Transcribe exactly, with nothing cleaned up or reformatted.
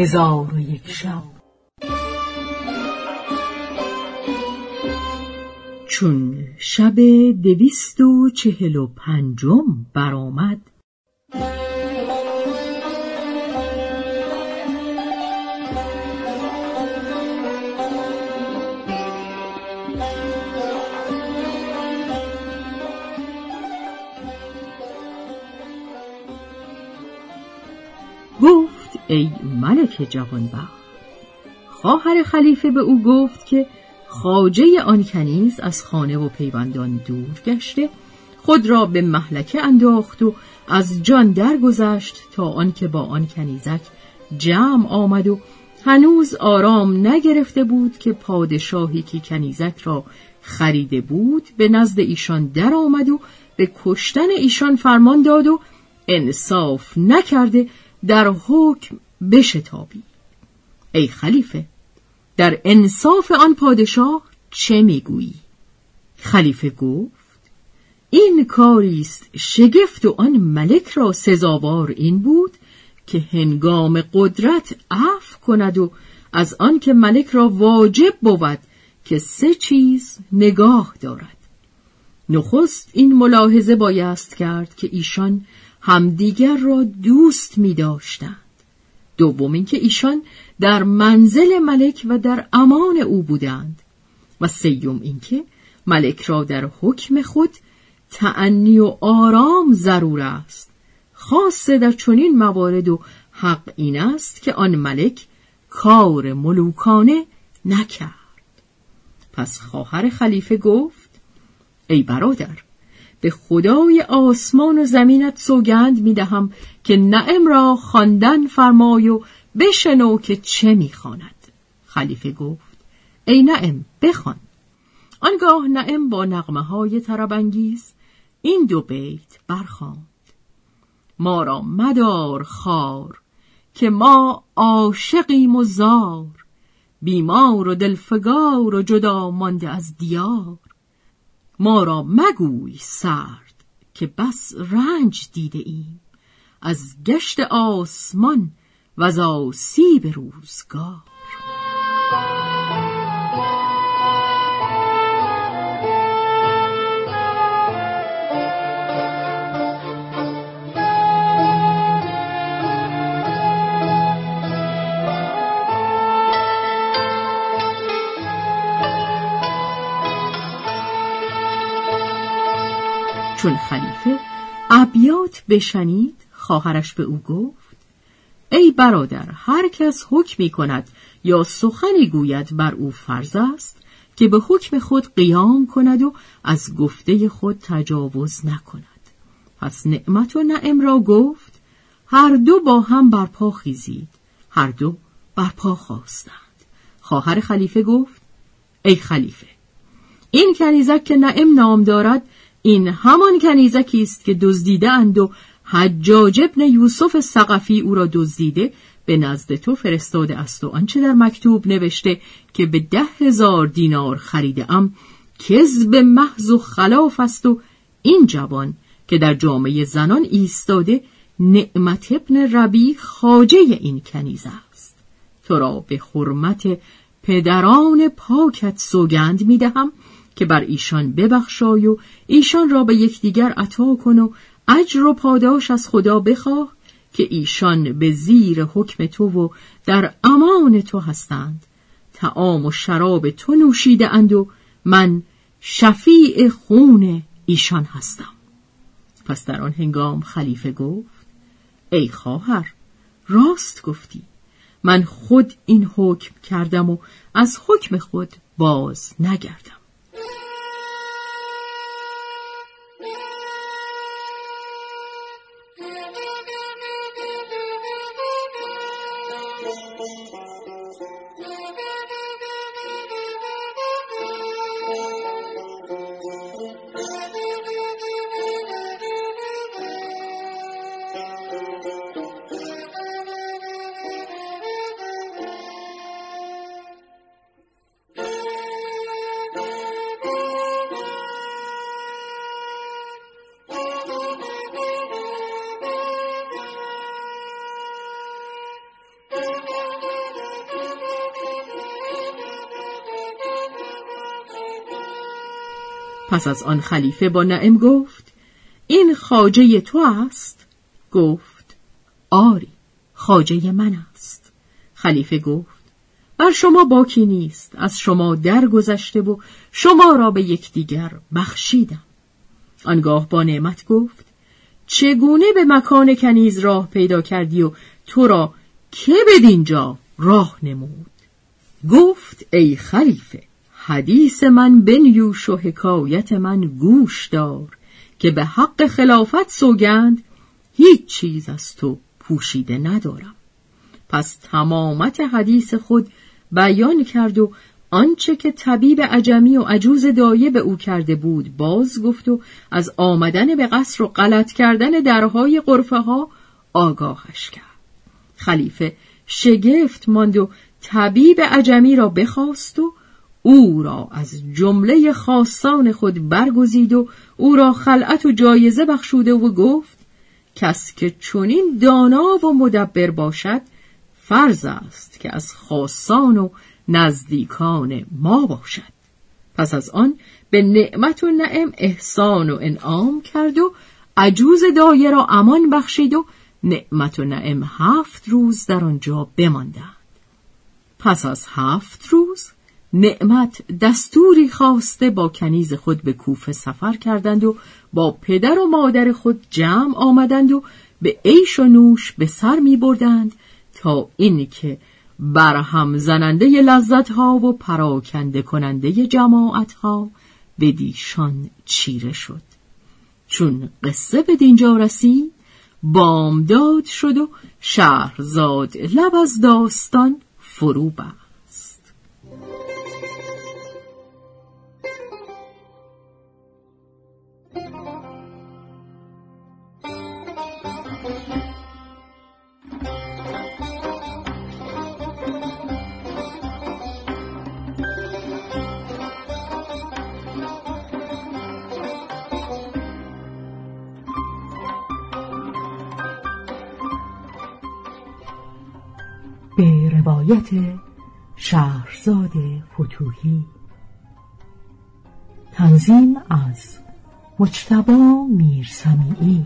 هزار و یک شب. چون شب دویست و چهل و پنجم برآمد، گفت ای ملک جوانبخت. خواهر خلیفه به او گفت که خواجه آن کنیز از خانه و پیوندان دور گشته، خود را به مهلکه انداخت و از جان درگذشت تا آنکه با آن کنیزک جمع آمد و هنوز آرام نگرفته بود که پادشاهی که کنیزک را خریده بود به نزد ایشان در آمد و به کشتن ایشان فرمان داد و انصاف نکرده در حکم بشتابی. ای خلیفه، در انصاف آن پادشاه چه میگویی؟ خلیفه گفت این کاریست شگفت و آن ملک را سزاوار این بود که هنگام قدرت عفو کند و از آن که ملک را واجب بود که سه چیز نگاه دارد. نخست این ملاحظه بایست کرد که ایشان همدیگر را دوست می داشتند. دوم این که ایشان در منزل ملک و در امان او بودند. و سیوم این که ملک را در حکم خود تأنی و آرام ضرور است. خاصه در چنین موارد و حق این است که آن ملک کار ملوکانه نکرد. پس خواهر خلیفه گفت ای برادر، به خدای آسمان و زمینت سوگند می‌دهم که نعم را خواندن فرمای و بشنو که چه می‌خواند. خلیفه گفت ای نعم، بخوان. آنگاه نعم با نغمه‌های طرب‌انگیز این دو بیت برخواند: ما را مدار خار که ما عاشقیم و زار، بیمار و دلفگار و جدا مانده از دیار. ما را مگوی سرد که بس رنج دیده ایم از گشت آسمان و از آسیب روزگار. چون خلیفه ابیات بشنید، خواهرش به او گفت ای برادر، هر کس حکمی کند یا سخنی گوید بر او فرض است که به حکم خود قیام کند و از گفته خود تجاوز نکند. پس نعمت و نعم را گفت هر دو با هم برپا خیزید. هر دو برپا خواستند. خواهر خلیفه گفت ای خلیفه، این کنیزک که نعم نام دارد این همان کنیزکی است که دزدیده اند و حجاج ابن یوسف ثقفی او را دزدیده به نزد تو فرستاده است و آنچه در مکتوب نوشته که به ده هزار دینار خریده ام کذب محض و خلاف است. و این جوان که در جامعه زنان ایستاده نعمت ابن ربیع خواجه این کنیزه است. تو را به حرمت پدران پاکت سوگند می دهم که بر ایشان ببخشای و ایشان را به یکدیگر عطا کن و اجر و پاداش از خدا بخواه که ایشان به زیر حکم تو و در امان تو هستند. طعام و شراب تو نوشیده اند و من شفیع خون ایشان هستم. پس در آن هنگام خلیفه گفت ای خواهر، راست گفتی، من خود این حکم کردم و از حکم خود باز نگردم. پس از آن خلیفه با نعم گفت: این خواجه تو است؟ گفت: آری، خواجه من است. خلیفه گفت: بر شما باکی نیست، از شما درگذشته و شما را به یکدیگر بخشیدم. آنگاه با نعمت گفت: چگونه به مکان کنیز راه پیدا کردی و تو را که بدینجا راه نمود؟ گفت: ای خلیفه، حدیث من بنیوش و حکایت من گوش دار که به حق خلافت سوگند هیچ چیز از تو پوشیده ندارم. پس تمامت حدیث خود بیان کرد و آنچه که طبیب عجمی و عجوز دایه به او کرده بود باز گفت و از آمدن به قصر و غلط کردن درهای غرفه ها آگاهش کرد. خلیفه شگفت ماند و طبیب عجمی را بخواست و او را از جمله خاصان خود برگزید و او را خلعت و جایزه بخشوده و گفت: کس که چنین دانا و مدبر باشد فرض است که از خاصان و نزدیکان ما باشد. پس از آن به نعمت و نعم احسان و انعام کرد و عجوز دایه را امان بخشید و نعمت و نعم هفت روز در آنجا بماندند. پس از هفت روز نعمت دستوری خواسته با کنیز خود به کوفه سفر کردند و با پدر و مادر خود جمع آمدند و به عیش و نوش به سر می بردند تا این که برهم زننده لذت ها و پراکنده کننده جماعت ها به دیشان چیره شد. چون قصه به دینجا رسید بامداد شد و شهرزاد لب از داستان فرو بست. به روایت شهرزاد فتوحی. تنظیم از مجتبی میرسمیعی.